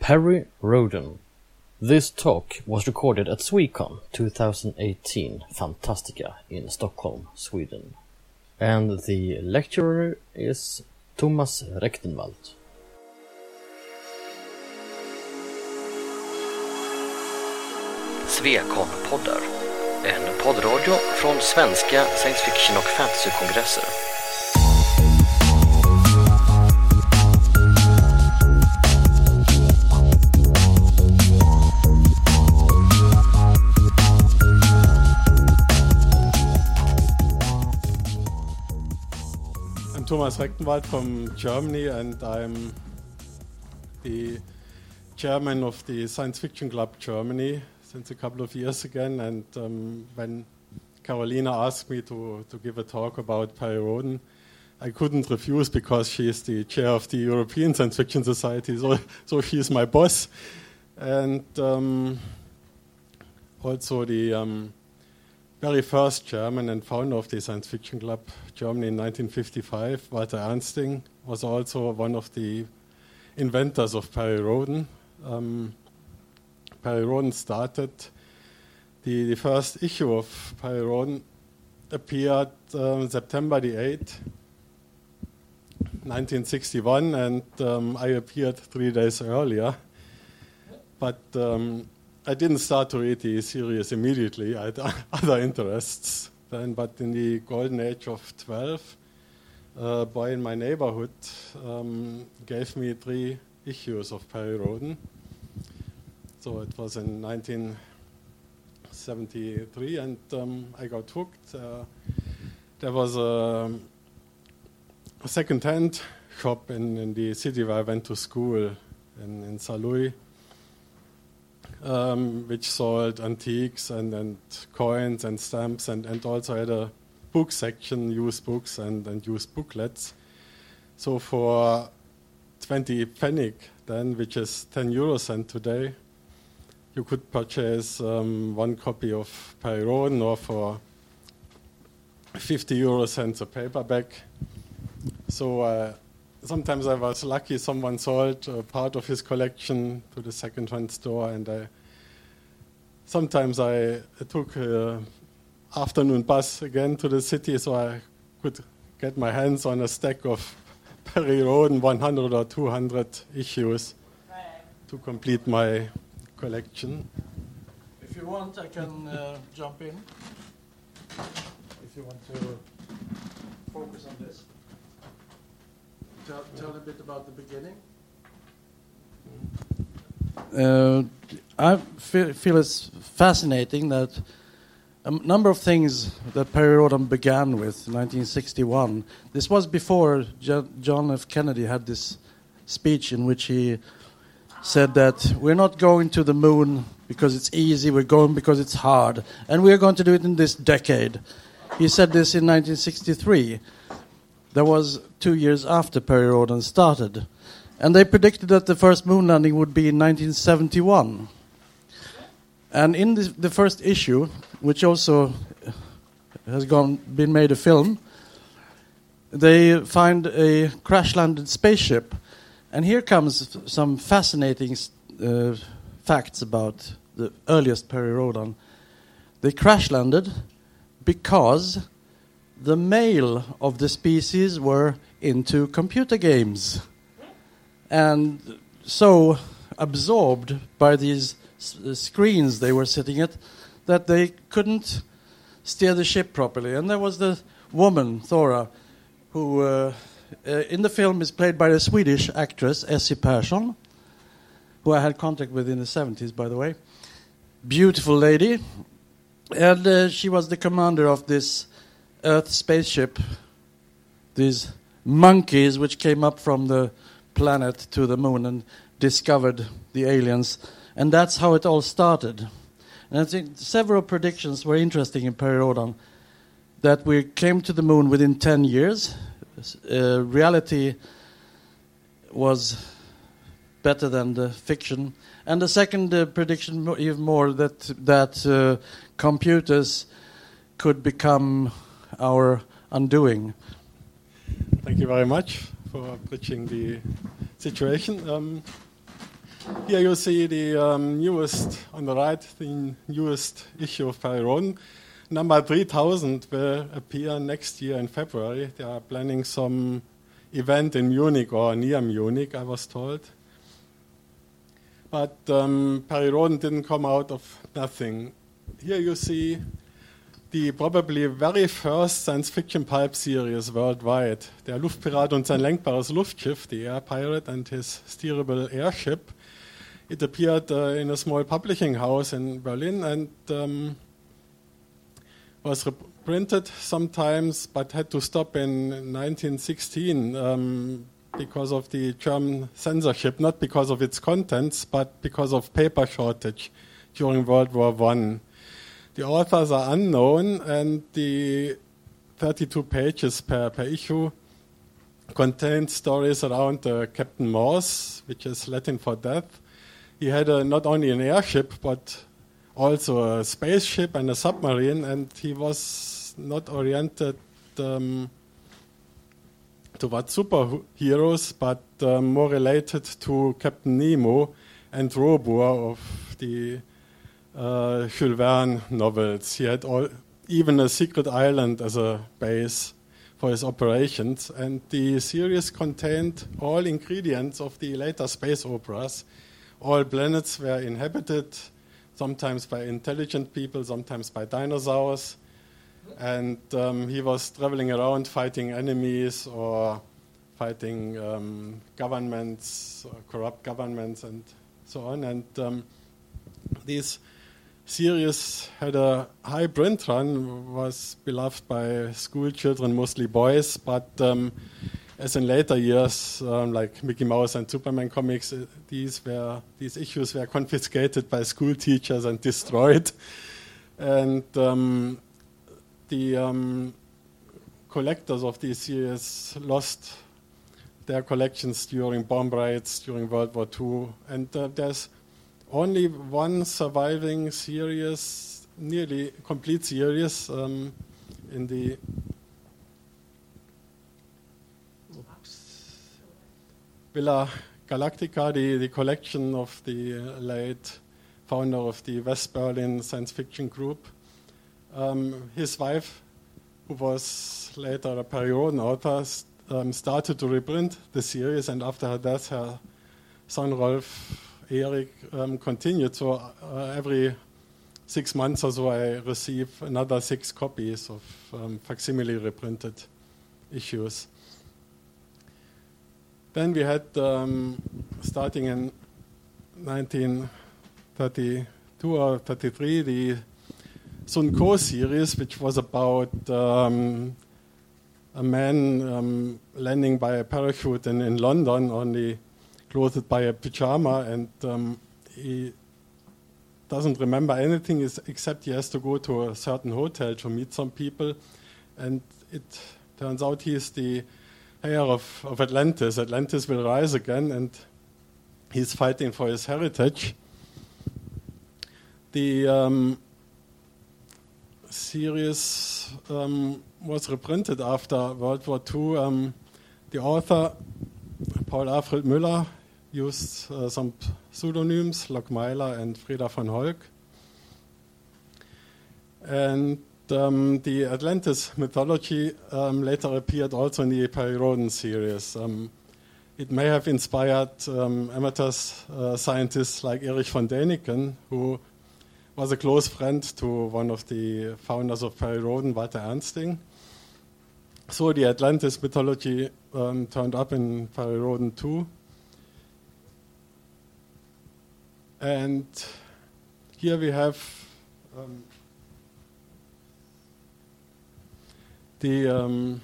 Perry Rhodan. This talk was recorded at SweCon 2018 Fantastica in Stockholm, Sweden. And the lecturer is Thomas Rechtenwald. SweCon-poddar. En poddradio från svenska science fiction- och fantasykongresser. Thomas Rechtenwald from Germany, and I'm the chairman of the Science Fiction Club Germany since a couple of years again. And when Carolina asked me to give a talk about Perry Rhodan, I couldn't refuse because she is the chair of the European Science Fiction Society, so she is my boss. And also the very first chairman and founder of the Science Fiction Club Germany in 1955, Walter Ernsting, was also one of the inventors of Perry Rhodan. Perry Rhodan started, the first issue of Perry Rhodan appeared September the 8th, 1961, and I appeared 3 days earlier. But I didn't start to read the series immediately. I had other interests then, but in the golden age of 12, a boy in my neighborhood gave me 3 issues of Perry Rhodan. So it was in 1973, and I got hooked. There was a second-hand shop in the city where I went to school, in Saarlouis, which sold antiques and coins and stamps, and also had a book section, used books and used booklets. So for 20 pfennig then, which is 10 eurocent today, you could purchase one copy of Perry Rhodan, or for 50 eurocents a paperback. So sometimes I was lucky, someone sold a part of his collection to the second-hand store, and sometimes I took an afternoon bus again to the city, so I could get my hands on a stack of Perry Rhodan, 100 or 200 issues to complete my collection. If you want, I can jump in, if you want to focus on this. Tell a bit about the beginning. I feel it's fascinating that a number of things that Perry Rhodan began with in 1961. This was before John F. Kennedy had this speech in which he said that we're not going to the moon because it's easy, we're going because it's hard, and we're going to do it in this decade. He said this in 1963. That was 2 years after Perry Rhodan started. And they predicted that the first moon landing would be in 1971. And in the first issue, which also has been made a film, they find a crash-landed spaceship. And here comes some fascinating facts about the earliest Perry Rhodan. They crash-landed because the male of the species were into computer games and so absorbed by these screens they were sitting at that they couldn't steer the ship properly. And there was the woman, Thora, who in the film is played by the Swedish actress Essie Persson, who I had contact with in the 70s, by the way. Beautiful lady. And she was the commander of this Earth spaceship, these monkeys which came up from the planet to the moon and discovered the aliens. And that's how it all started. And I think several predictions were interesting in Perry Rhodan, that we came to the moon within 10 years. Reality was better than the fiction. And the second prediction, even more, that computers could become our undoing. Thank you very much for bridging the situation. Here you see the newest, on the right, the newest issue of Payron. Number 3000 will appear next year in February. They are planning some event in Munich or near Munich, I was told. But Payron didn't come out of nothing. Here you see the probably very first science fiction pulp series worldwide. Der Luftpirat und sein lenkbares Luftschiff, the Air Pirate and his steerable airship. It appeared in a small publishing house in Berlin and was reprinted sometimes, but had to stop in 1916 because of the German censorship, not because of its contents, but because of paper shortage during World War I. The authors are unknown, and the 32 pages per issue contain stories around Captain Morse, which is Latin for death. He had not only an airship, but also a spaceship and a submarine, and he was not oriented towards superheroes, but more related to Captain Nemo and Robur of the Jules Verne novels. He had even a secret island as a base for his operations, and the series contained all ingredients of the later space operas. All planets were inhabited, sometimes by intelligent people, sometimes by dinosaurs. And he was traveling around fighting enemies or fighting governments, or corrupt governments, and so on. And this series had a high print run, was beloved by school children, mostly boys, but as in later years, like Mickey Mouse and Superman comics, these issues were confiscated by school teachers and destroyed. And the collectors of these series lost their collections during bomb raids, during World War II. And there's only one surviving series, nearly complete series, in the... Villa Galactica, the collection of the late founder of the West Berlin science fiction group. His wife, who was later a Payron author, started to reprint the series, and after her death, her son Rolf Erik continued. So every 6 months or so, I receive another 6 copies of facsimile reprinted issues. Then we had, starting in 1932 or 33, the Sunko series, which was about a man landing by a parachute in London, only clothed by a pyjama, and he doesn't remember anything except he has to go to a certain hotel to meet some people, and it turns out he's the heir of Atlantis. Atlantis will rise again, and he's fighting for his heritage. The series was reprinted after World War II. The author, Paul Alfred Müller, used some pseudonyms, Lockmeiler and Freda von Holk. And the Atlantis mythology later appeared also in the Payron series. It may have inspired amateur scientists like Erich von Däniken, who was a close friend to one of the founders of Payron, Walter Ernsting. So the Atlantis mythology turned up in Payron too. And here we have... The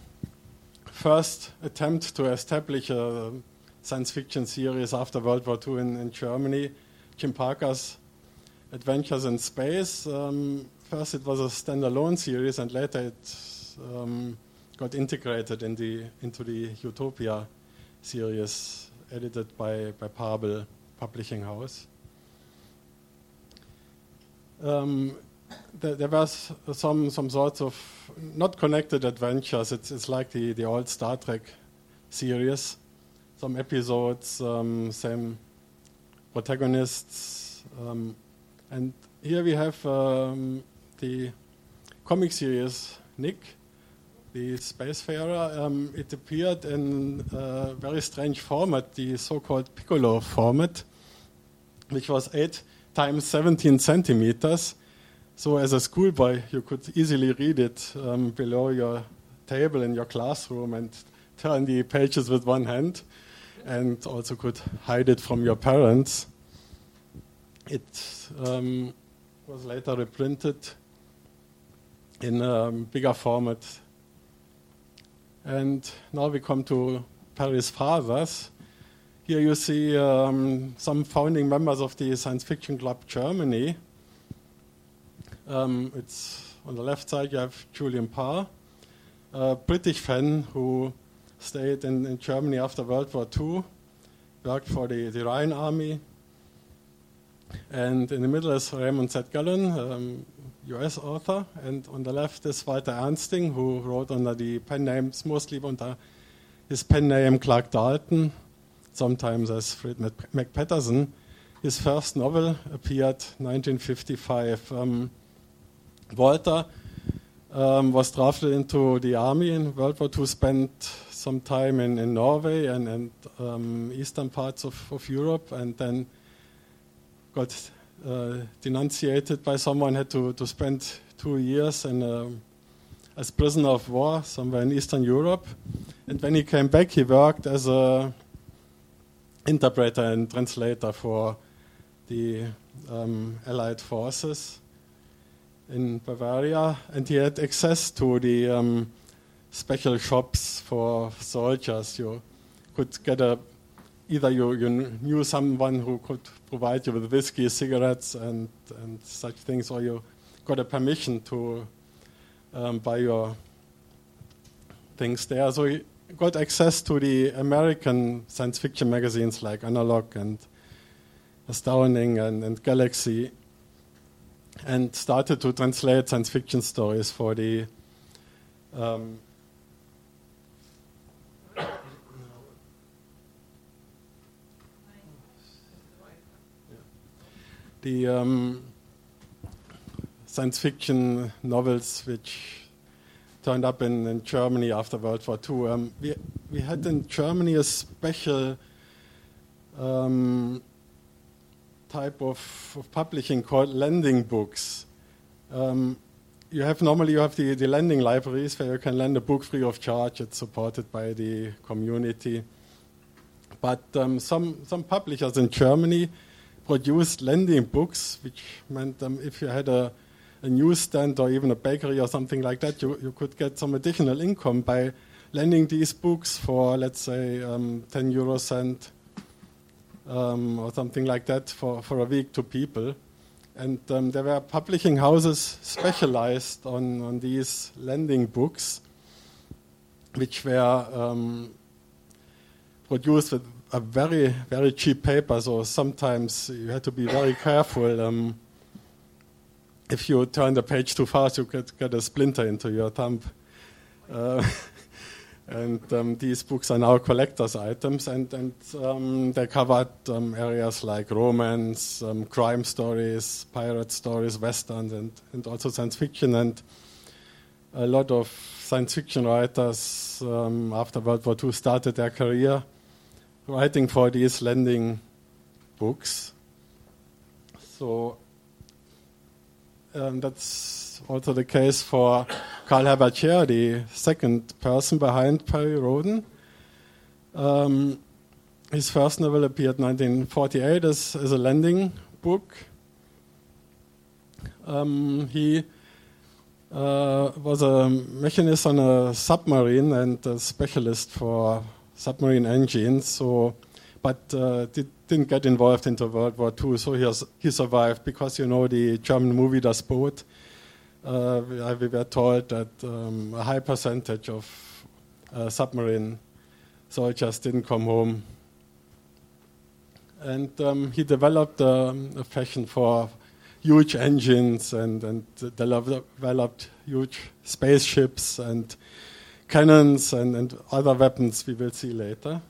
first attempt to establish a science fiction series after World War II in Germany, Jim Parker's Adventures in Space. First it was a standalone series, and later it got integrated into the Utopia series, edited by Pabel Publishing House. There was some sorts of not connected adventures. It's like the old Star Trek series. Some episodes, same protagonists. And here we have the comic series Nick, the Spacefarer. It appeared in a very strange format, the so-called Piccolo format, which was 8 × 17 centimeters. So as a schoolboy, you could easily read it below your table in your classroom and turn the pages with one hand, and also could hide it from your parents. It was later reprinted in a bigger format. And now we come to Paris Fathers. Here you see some founding members of the Science Fiction Club Germany. It's on the left side you have Julian Parr, a British fan who stayed in Germany after World War II, worked for the Rhine Army. And in the middle is Raymond Zedgallen, US author. And on the left is Walter Ernsting, who wrote under the pen names, mostly under his pen name Clark Dalton, sometimes as Fred McPatterson. His first novel appeared 1955. Walter was drafted into the army in World War II, spent some time in Norway and eastern parts of Europe, and then got denunciated by someone, had to spend 2 years as prisoner of war somewhere in Eastern Europe. And when he came back, he worked as a interpreter and translator for the Allied forces in Bavaria, and he had access to the special shops for soldiers. You could get either you knew someone who could provide you with whiskey, cigarettes, and such things, or you got a permission to buy your things there. So he got access to the American science fiction magazines like Analog and Astounding and Galaxy, and started to translate science fiction stories for the science fiction novels which turned up in Germany after World War II. We had in Germany a special type of publishing called lending books. You have the lending libraries where you can lend a book free of charge. It's supported by the community. But some publishers in Germany produced lending books, which meant if you had a newsstand or even a bakery or something like that, you could get some additional income by lending these books for, let's say, 10 euro cent or something like that for a week to people. And there were publishing houses specialized on these lending books, which were produced with a very, very cheap paper, so sometimes you had to be very careful. If you turn the page too fast, you could get a splinter into your thumb. And these books are now collector's items, and they covered areas like romance, crime stories, pirate stories, westerns, and also science fiction. And a lot of science fiction writers after World War II started their career writing for these lending books. So that's also the case for Carl Herbertier, the second person behind Perry Rhodan. His first novel appeared in 1948 as a lending book. He was a mechanist on a submarine and a specialist for submarine engines, but didn't get involved into World War II, so he survived, because the German movie Das Boot, we were told that a high percentage of submarine soldiers didn't come home. And he developed a passion for huge engines and developed huge spaceships and cannons and other weapons we will see later.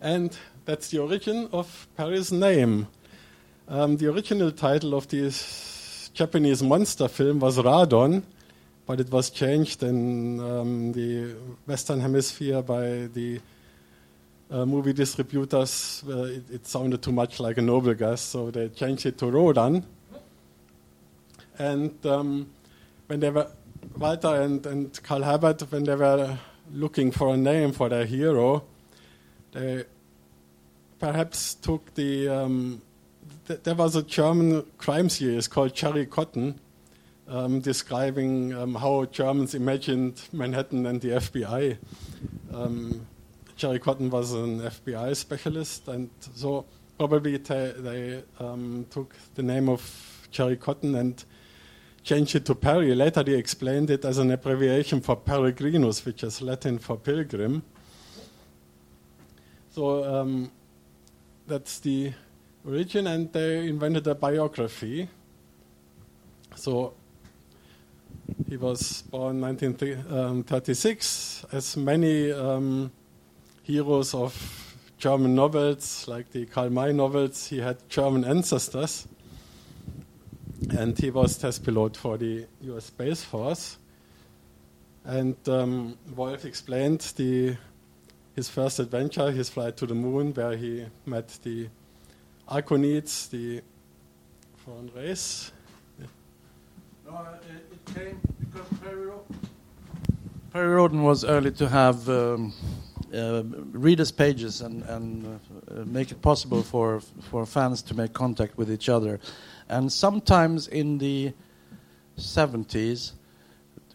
And That's the origin of Paris' name. The original title of this Japanese monster film was Radon, but it was changed in the Western Hemisphere by the movie distributors. It sounded too much like a noble gas, so they changed it to Rodan. And when they were, Walter and Carl Herbert, when they were looking for a name for their hero, they perhaps took the... there was a German crime series called Cherry Cotton, describing how Germans imagined Manhattan and the FBI. Cherry Cotton was an FBI specialist, and so probably they took the name of Cherry Cotton and changed it to Perry. Later they explained it as an abbreviation for Peregrinus, which is Latin for pilgrim. So that's the origin, and they invented a biography. So he was born 1936, as many heroes of German novels, like the Karl May novels, he had German ancestors, and he was test pilot for the US Space Force. And Wolf explained his first adventure, his flight to the moon, where he met the Arconids, the foreign race. Yeah. No, it came because Perry Roden was early to have readers' pages and make it possible for fans to make contact with each other. And sometimes in the 70s,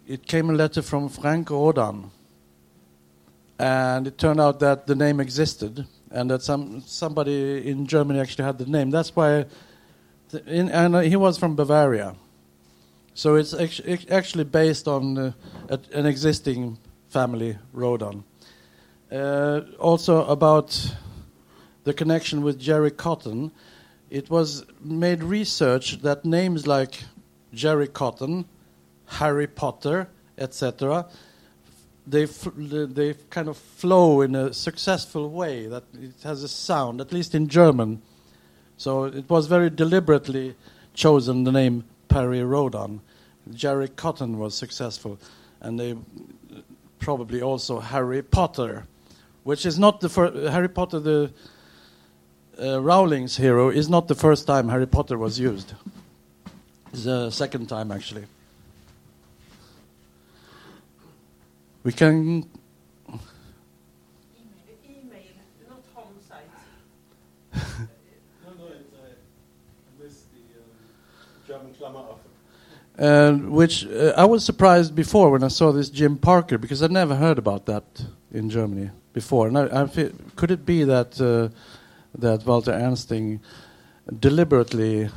it came a letter from Frank Rodan. And it turned out that the name existed, and that somebody in Germany actually had the name. That's why, and he was from Bavaria, so it's actually based on an existing family, Rodan. Also about the connection with Jerry Cotton, it was made research that names like Jerry Cotton, Harry Potter, etc., they kind of flow in a successful way, that it has a sound, at least in German. So it was very deliberately chosen, the name Perry Rodan. Jerry Cotton was successful, and they probably also Harry Potter, which is not the first. Harry Potter, the Rowling's hero, is not the first time Harry Potter was used. It's the second time, actually. We can... Email, not home site. No, I missed the German clamor often. Which I was surprised before when I saw this Jim Parker, because I'd never heard about that in Germany before. And I feel, could it be that Walter Ernsting deliberately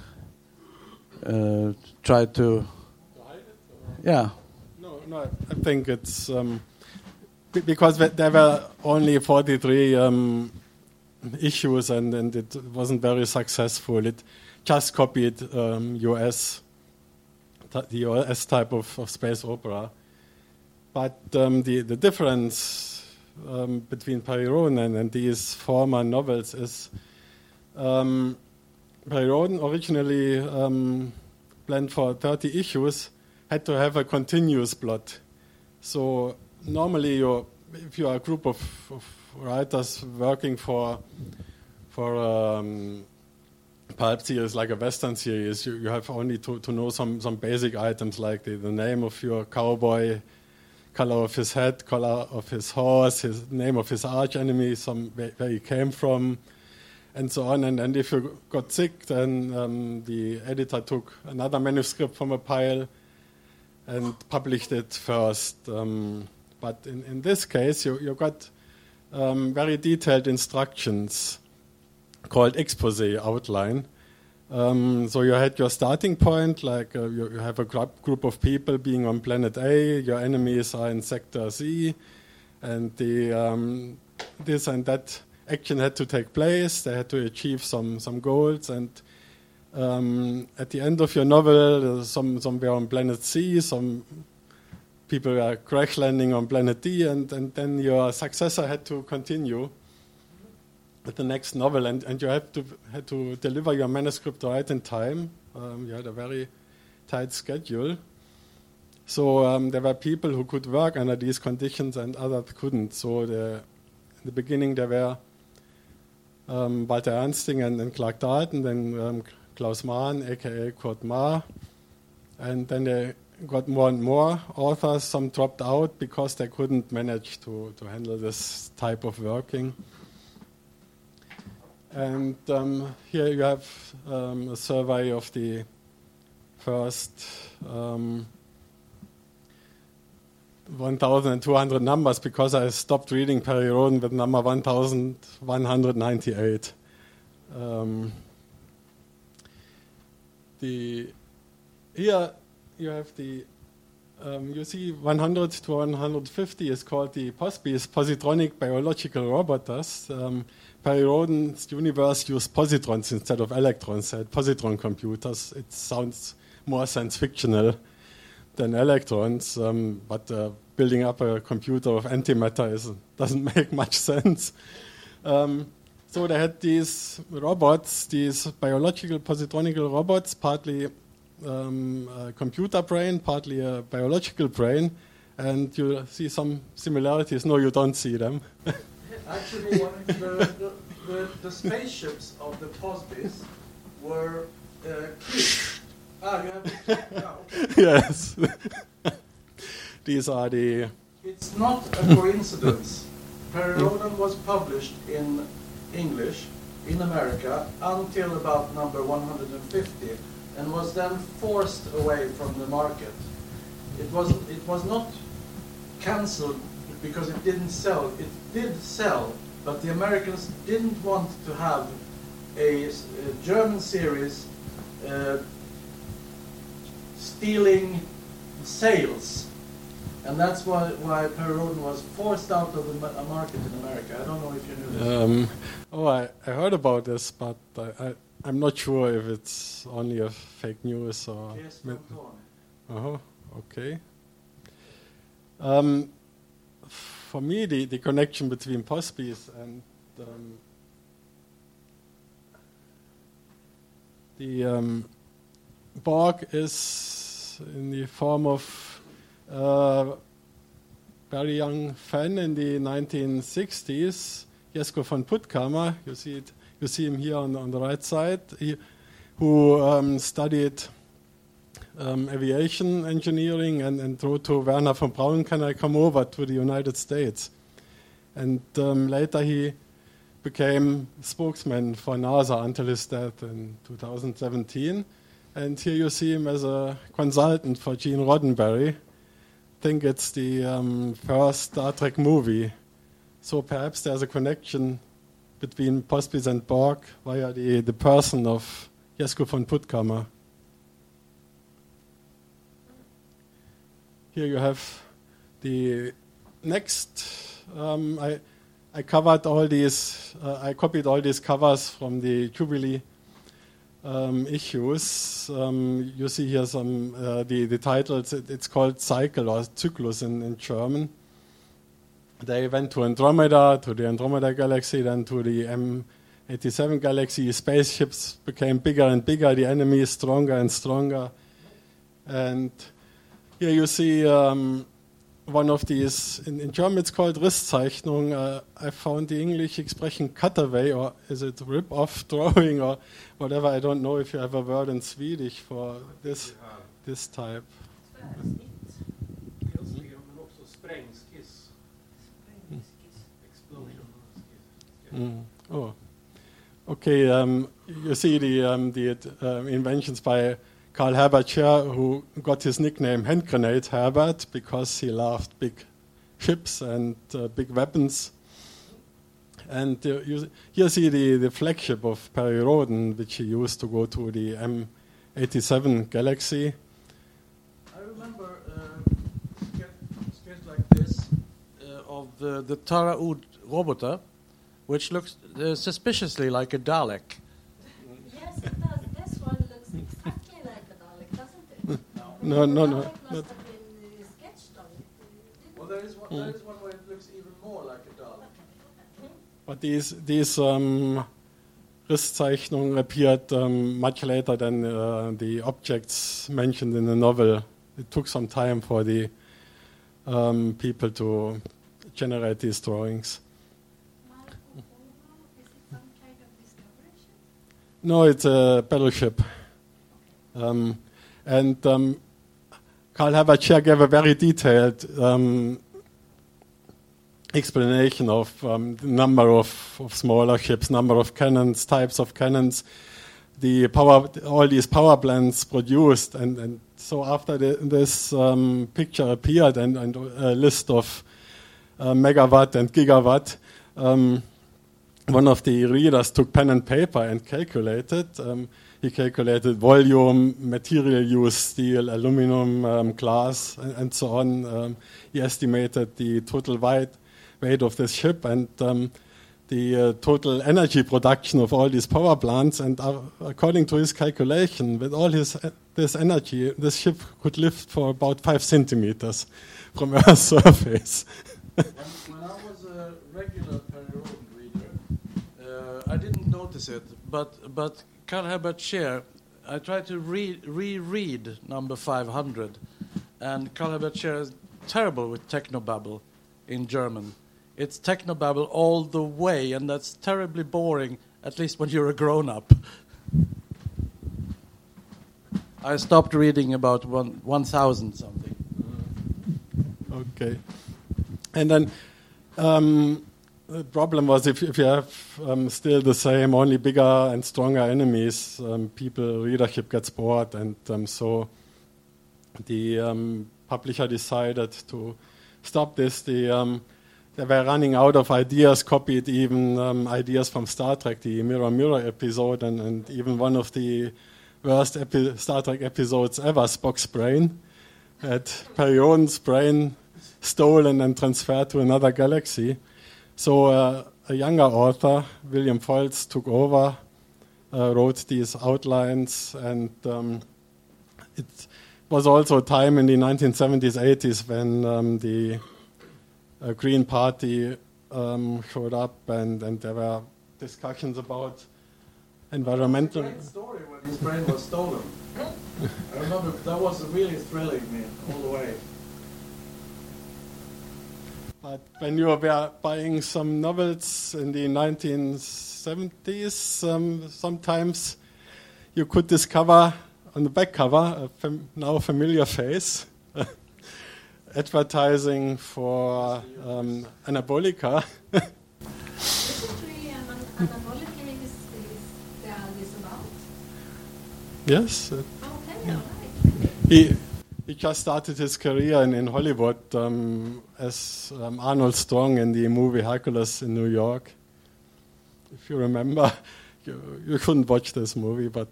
tried to... Yeah. No, I think it's because there were only 43 issues, and it wasn't very successful. It just copied the US type of space opera. But the difference between Perry Roden and these former novels is Perry Roden originally planned for 30 issues, had to have a continuous plot. So normally, if you are a group of writers working for pulp series, like a Western series, you have only to know some basic items, like the name of your cowboy, color of his head, color of his horse, his name of his archenemy, where he came from, and so on. And if you got sick, then the editor took another manuscript from a pile and published it first. But in this case, you got very detailed instructions called exposé, outline. So you had your starting point, like you have a group of people being on planet A, your enemies are in sector Z, and the this and that action had to take place. They had to achieve some goals, and at the end of your novel, some were on planet C, some people are crash landing on planet D, and then your successor had to continue. at the next novel, and you had to deliver your manuscript right in time. You had a very tight schedule. So there were people who could work under these conditions and others couldn't. So in the beginning there were Walter Ernsting and Clark Dalton, then Klaus Mann, a.k.a. Kurt Maar. And then they got more and more authors. Some dropped out because they couldn't manage to handle this type of working. And here you have a survey of the first 1,200 numbers, because I stopped reading Perry Rhodan with number 1,198. Here you have the you see 100 to 150 is called the POSBIs, positronic biological roboters. Perry Rhodan's universe used positrons instead of electrons. They had positron computers. It sounds more science fictional than electrons, but building up a computer of antimatter doesn't make much sense. So they had these robots, these biological positronical robots, partly a computer brain, partly a biological brain, and you see some similarities. No, you don't see them. Actually, one of the spaceships of the POSBIs were kids. You have to Yes. These are the... It's not a coincidence. Perry Rhodan was published in English in America until about number 150 and was then forced away from the market. It was not cancelled because it didn't sell. It did sell, but the Americans didn't want to have a German series stealing sales, and that's why Perry Rhodan was forced out of the market in America. I don't know if you knew that. I heard about this, but I'm not sure if it's only a fake news or... Yes, okay. For me, the connection between POSBIs and the Borg is in the form of very young fan in the 1960s, Jesko von Puttkamer. You see him here on the right side, who studied aviation engineering and wrote to Werner von Braun, "Can I come over to the United States?" And later he became spokesman for NASA until his death in 2017. And here you see him as a consultant for Gene Roddenberry. I think it's the first Star Trek movie. So perhaps there's a connection between POSBIs and Borg via the person of Jesko von Puttkamer. Here you have the next. I covered all these. I copied all these covers from the Jubilee issues. You see here some the titles. It's called Cycle or Zyklus in German. They went to Andromeda, to the Andromeda Galaxy, then to the M87 Galaxy. Spaceships became bigger and bigger. The enemy is stronger and stronger. And here you see one of these. In German it's called Risszeichnung. I found the English expression cutaway, or is it rip-off drawing or whatever. I don't know if you have a word in Swedish for this type. Oh, okay. You see the inventions by Carl Herbert Scher, who got his nickname Hand Grenade Herbert because he loved big ships and big weapons. And here see the flagship of Perry Rhodan, which he used to go to the M87 Galaxy. I remember sketch like this of the Tara Ud Roboter, which looks suspiciously like a Dalek. Yes, it does. This one looks exactly like a Dalek, doesn't it? No. Dalek must have been sketched on it. Well, there is one way it looks even more like a Dalek. But these wristzeichnung appeared much later than the objects mentioned in the novel. It took some time for the people to generate these drawings. Marco Polo, is it some kind of discovery? No, it's a battleship. And Karl Habertscher gave a very detailed explanation of the number of smaller ships, number of cannons, types of cannons, the power, all these power plants produced, and so after this picture appeared and a list of megawatt and gigawatt, one of the readers took pen and paper and calculated. He calculated volume, material use, steel, aluminum, glass, and so on. He estimated the total weight of this ship and the total energy production of all these power plants. And according to his calculation, with all his this energy, this ship could lift for about 5 centimeters from Earth's surface. When I was a regular periodic reader, I didn't notice it, but Karl Habertscher, I tried to reread number 500, and Karl Habertscher is terrible with technobabble in German. It's technobabble all the way, and that's terribly boring, at least when you're a grown-up. I stopped reading about 1,000-something. Okay. And then... the problem was if you have still the same, only bigger and stronger enemies, readership gets bored, and so the publisher decided to stop this. They were running out of ideas, copied even ideas from Star Trek, the Mirror Mirror episode, and even one of the worst Star Trek episodes ever, Spock's Brain, had Perion's brain stolen and transferred to another galaxy. So a younger author, William Foltz, took over, wrote these outlines, and it was also a time in the 1970s, 80s when the Green Party showed up, and there were discussions about environmental... It's a great story when his brain was stolen. I remember that was really thrilling me all the way. But when you were buying some novels in the 1970s, sometimes you could discover on the back cover a now familiar face advertising for Anabolica. Isn't Anabolica there is about? Yes. Okay, all right. He just started his career in Hollywood as Arnold Strong in the movie Hercules in New York. If you remember, you couldn't watch this movie, but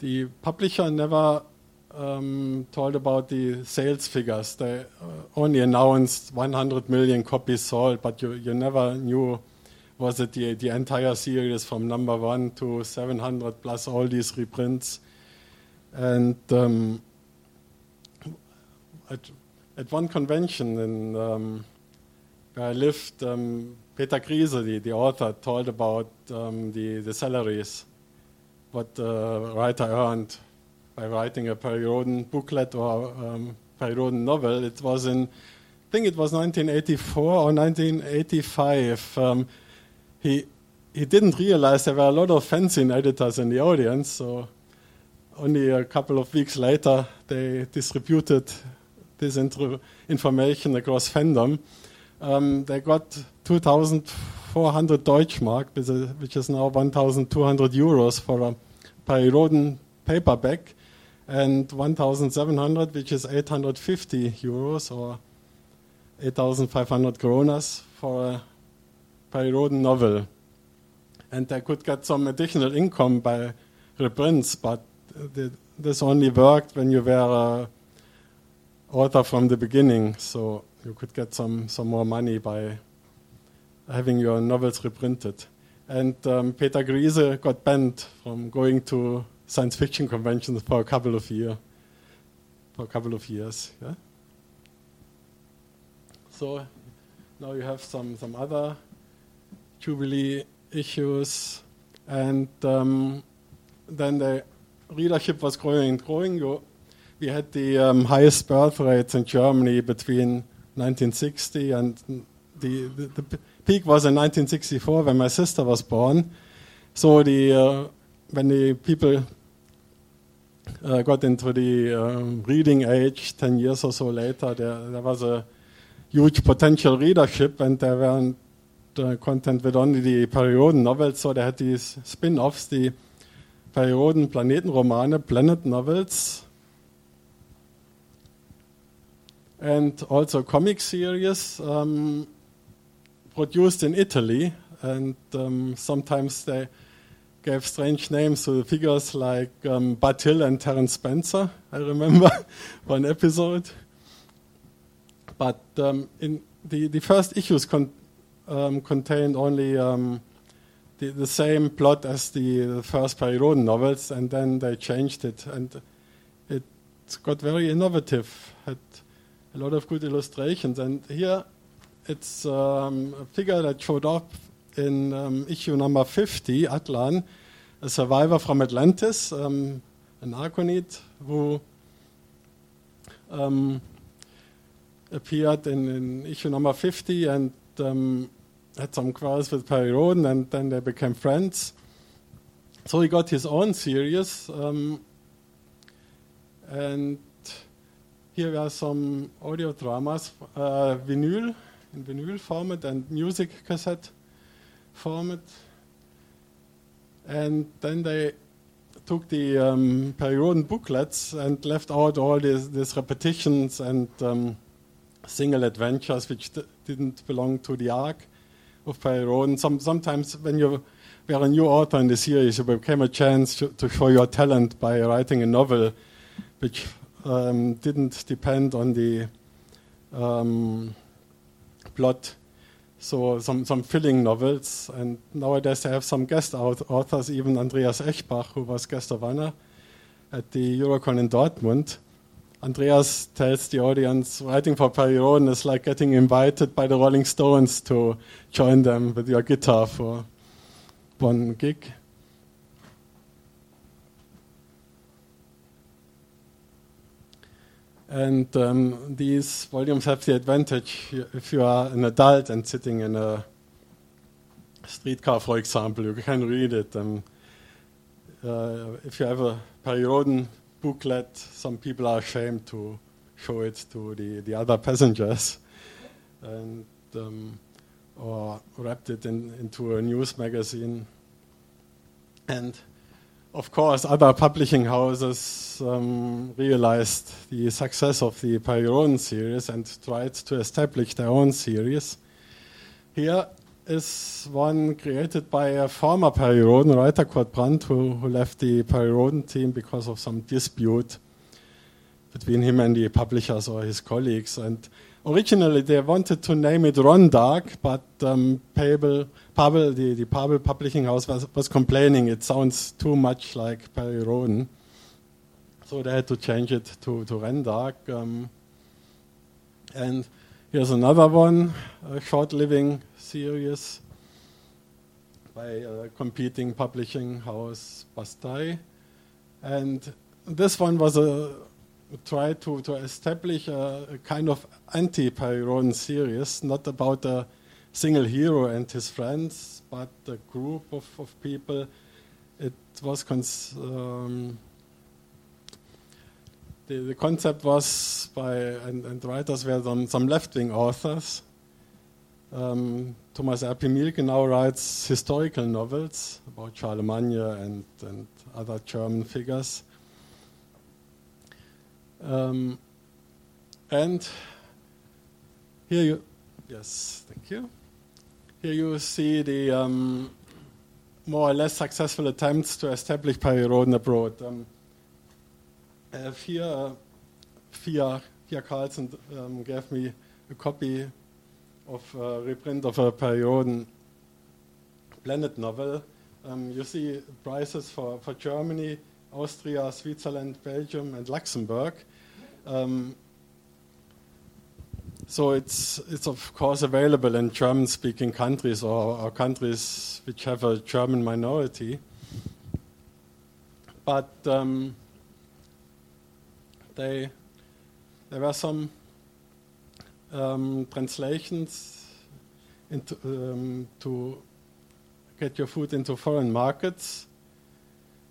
the publisher never told about the sales figures. They only announced 100 million copies sold, but you never knew. Was it the entire series from number 1 to 700 plus all these reprints? And at one convention in where I lived, Peter Griese, the author, told about the salaries, what the writer earned by writing a Perioden booklet or Perioden novel. It was I think it was 1984 or 1985. He didn't realize there were a lot of fanzine editors in the audience, so only a couple of weeks later they distributed this information across fandom. They got 2,400 Deutschmark, which is now 1,200 euros for a Perioden paperback, and 1,700, which is 850 euros or 8,500 kronas for a Perioden novel, and they could get some additional income by reprints, but this only worked when you were an author from the beginning, so you could get some more money by having your novels reprinted. And Peter Griese got banned from going to science fiction conventions for a couple of years. Yeah? So now you have some other Jubilee issues, and then the readership was growing and growing. We had the highest birth rates in Germany between 1960 and the peak was in 1964 when my sister was born. So when the people got into the reading age 10 years or so later, there was a huge potential readership, and there weren't content with only the Perioden novels, so they had these spin-offs, the Perioden Planetenromane, planet novels, and also comic series produced in Italy, and sometimes they gave strange names to the figures like Bart Hill and Terence Spencer, I remember one episode. But in the first issues contained only the same plot as the first Perioden novels, and then they changed it, and it got very innovative, had a lot of good illustrations. And here it's a figure that showed up in issue number 50, Atlan, a survivor from Atlantis, an Arkonid who appeared in issue number 50 and had some quarrels with Perioden, and then they became friends. So he got his own series, and here were some audio dramas, vinyl, in vinyl format and music cassette format. And then they took the Perioden booklets and left out all these repetitions and single adventures which didn't belong to the arc of Perioden. Sometimes when you were a new author in the series, it became a chance to show your talent by writing a novel which didn't depend on the plot. So some filling novels, and nowadays they have some guest authors, even Andreas Eschbach, who was guest of honor at the Eurocon in Dortmund. Andreas tells the audience, writing for Perioden is like getting invited by the Rolling Stones to join them with your guitar for one gig. And these volumes have the advantage, if you are an adult and sitting in a streetcar, for example, you can read it. If you have a Perioden booklet, some people are ashamed to show it to the other passengers, and or wrapped it into a news magazine. And of course, other publishing houses realized the success of the Perioden series and tried to establish their own series. Here is one created by a former Perioden writer, Kurt Brandt, who left the Perioden team because of some dispute between him and the publishers or his colleagues. And originally, they wanted to name it Rondark, but Pavel, the Pavel publishing house was complaining it sounds too much like Perioden. So they had to change it to Rendark. And here's another one, a short-living series by a competing publishing house, Bastei. And this one was try to establish a kind of anti-Perioden series, not about a single hero and his friends, but a group of people. It was the concept was by, and writers were some left-wing authors. Thomas R.P. Mielke now writes historical novels about Charlemagne and other German figures. And here you see the more or less successful attempts to establish Perioden abroad. Fia Carlson gave me a copy of a reprint of a Perioden planet novel. You see prices for Germany, Austria, Switzerland, Belgium, and Luxembourg. So it's of course available in German-speaking countries or countries which have a German minority. But there were some translations into, to get your food into foreign markets.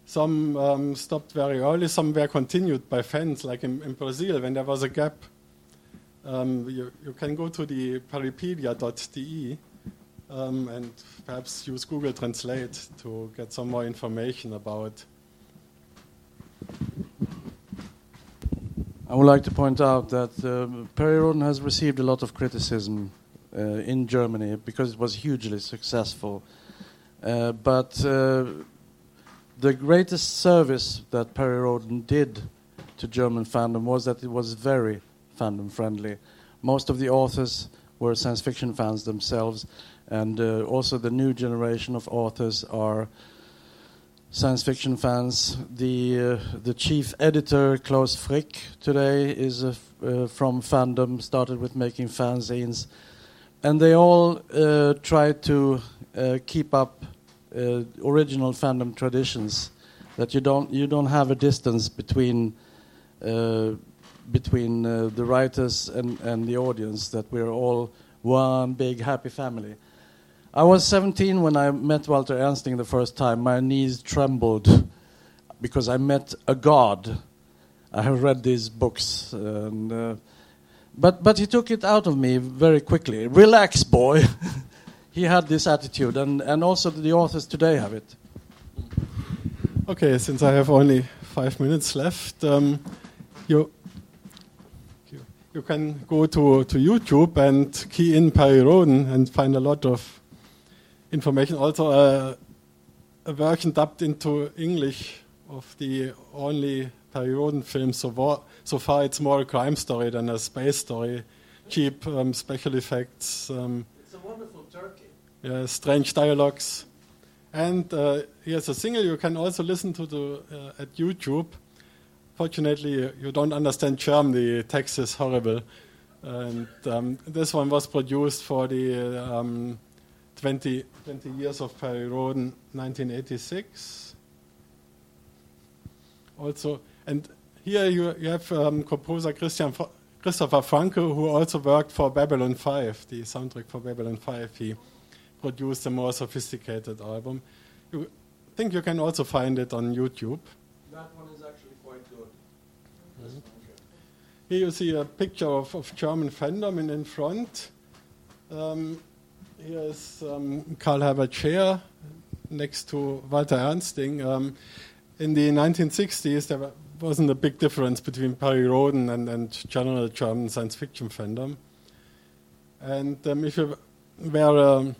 Some stopped very early, some were continued by fans, like in Brazil, when there was a gap. You can go to the paripedia.de and perhaps use Google Translate to get some more information about. I would like to point out that Periroden has received a lot of criticism in Germany because it was hugely successful. But the greatest service that Periroden did to German fandom was that it was very fandom friendly. Most of the authors were science fiction fans themselves, and also the new generation of authors are science fiction fans. The chief editor Klaus Frick today is from fandom, started with making fanzines, and they all try to keep up original fandom traditions, that you don't have a distance between the writers and the audience, that we're all one big happy family. I was 17 when I met Walter Ernsting the first time. My knees trembled because I met a god. I have read these books, and, but he took it out of me very quickly. Relax, boy. He had this attitude, and also the authors today have it. Okay, since I have only 5 minutes left, You can go to YouTube and key in Periroden and find a lot of information. Also a version dubbed into English of the only Periroden film so far. It's more a crime story than a space story. Cheap special effects. It's a wonderful turkey. Yeah, strange dialogues. And here's a single you can also listen to at YouTube. Fortunately, you don't understand German. The text is horrible. And this one was produced for the 20 years of Periroden, 1986. Also, and here you have composer Christopher Franke, who also worked for Babylon 5, the soundtrack for Babylon 5. He produced a more sophisticated album. I think you can also find it on YouTube. That one is actually quite good. Mm-hmm. Here you see a picture of German fandom in front. Here is Karl Herbert Scheer next to Walter Ernsting. In the 1960s, there wasn't a big difference between Periroden and general German science fiction fandom. And if you were a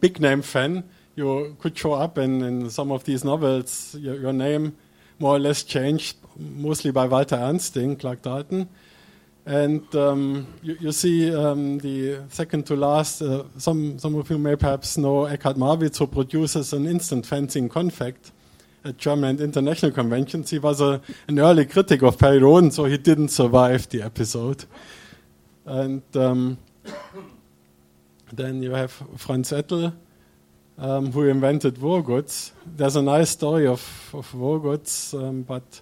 big-name fan, you could show up in some of these novels. Your name more or less changed, mostly by Walter Ernsting, Clark Dalton. And you see the second to last, some of you may perhaps know Eckhard Marwitz, who produces an instant fanzine Confect at German and international conventions. He was an early critic of Periroden, so he didn't survive the episode. And then you have Franz Ettel, who invented Wurgitz. There's a nice story of Wurgitz, but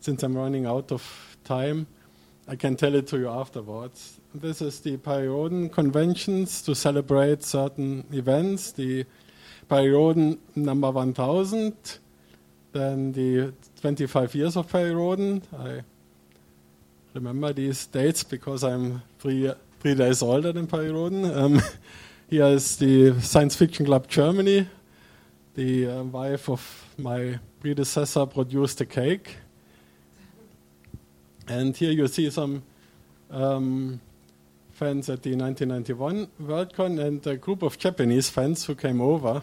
since I'm running out of time, I can tell it to you afterwards. This is the Periroden conventions to celebrate certain events. The Periroden number 1000, then the 25 years of Periroden. I remember these dates because I'm three days older than Periroden. Here is the Science Fiction Club Germany. The wife of my predecessor produced a cake. And here you see some fans at the 1991 Worldcon and a group of Japanese fans who came over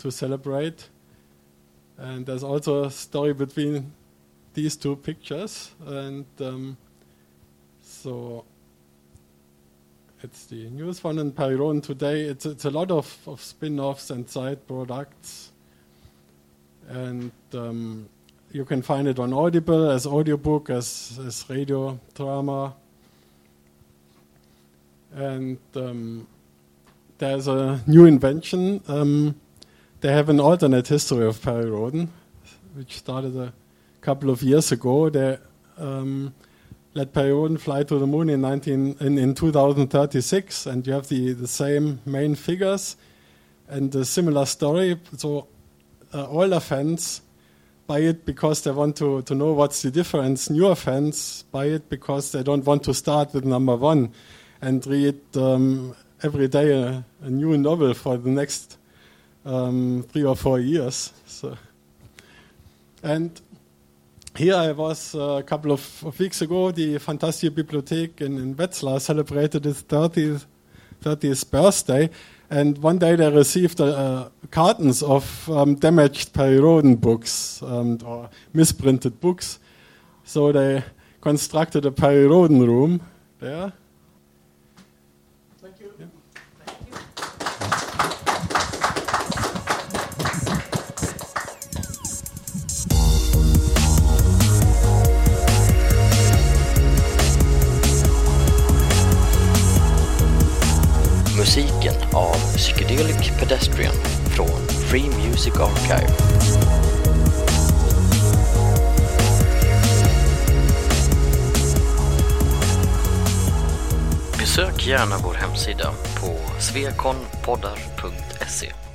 to celebrate. And there's also a story between these two pictures. And so it's the news one in Periroden today. It's a lot of spin-offs and side products. And you can find it on Audible, as audiobook, as radio drama. And there's a new invention. They have an alternate history of peri-rodin, which started a couple of years ago. They let peri-rodin fly to the moon in 2036, and you have the same main figures and a similar story. So older fans buy it because they want to know what's the difference. Newer fans buy it because they don't want to start with number one and read every day a new novel for the next 3 or 4 years. So. And here I was a couple of weeks ago. The Fantastische Bibliothek in Wetzlar celebrated its 30th birthday, and one day they received cartons of damaged peri-rodin books or misprinted books. So they constructed a peri-rodin room there. Musiken av Psychedelic Pedestrian från Free Music Archive. Besök gärna vår hemsida på svekonpoddar.se.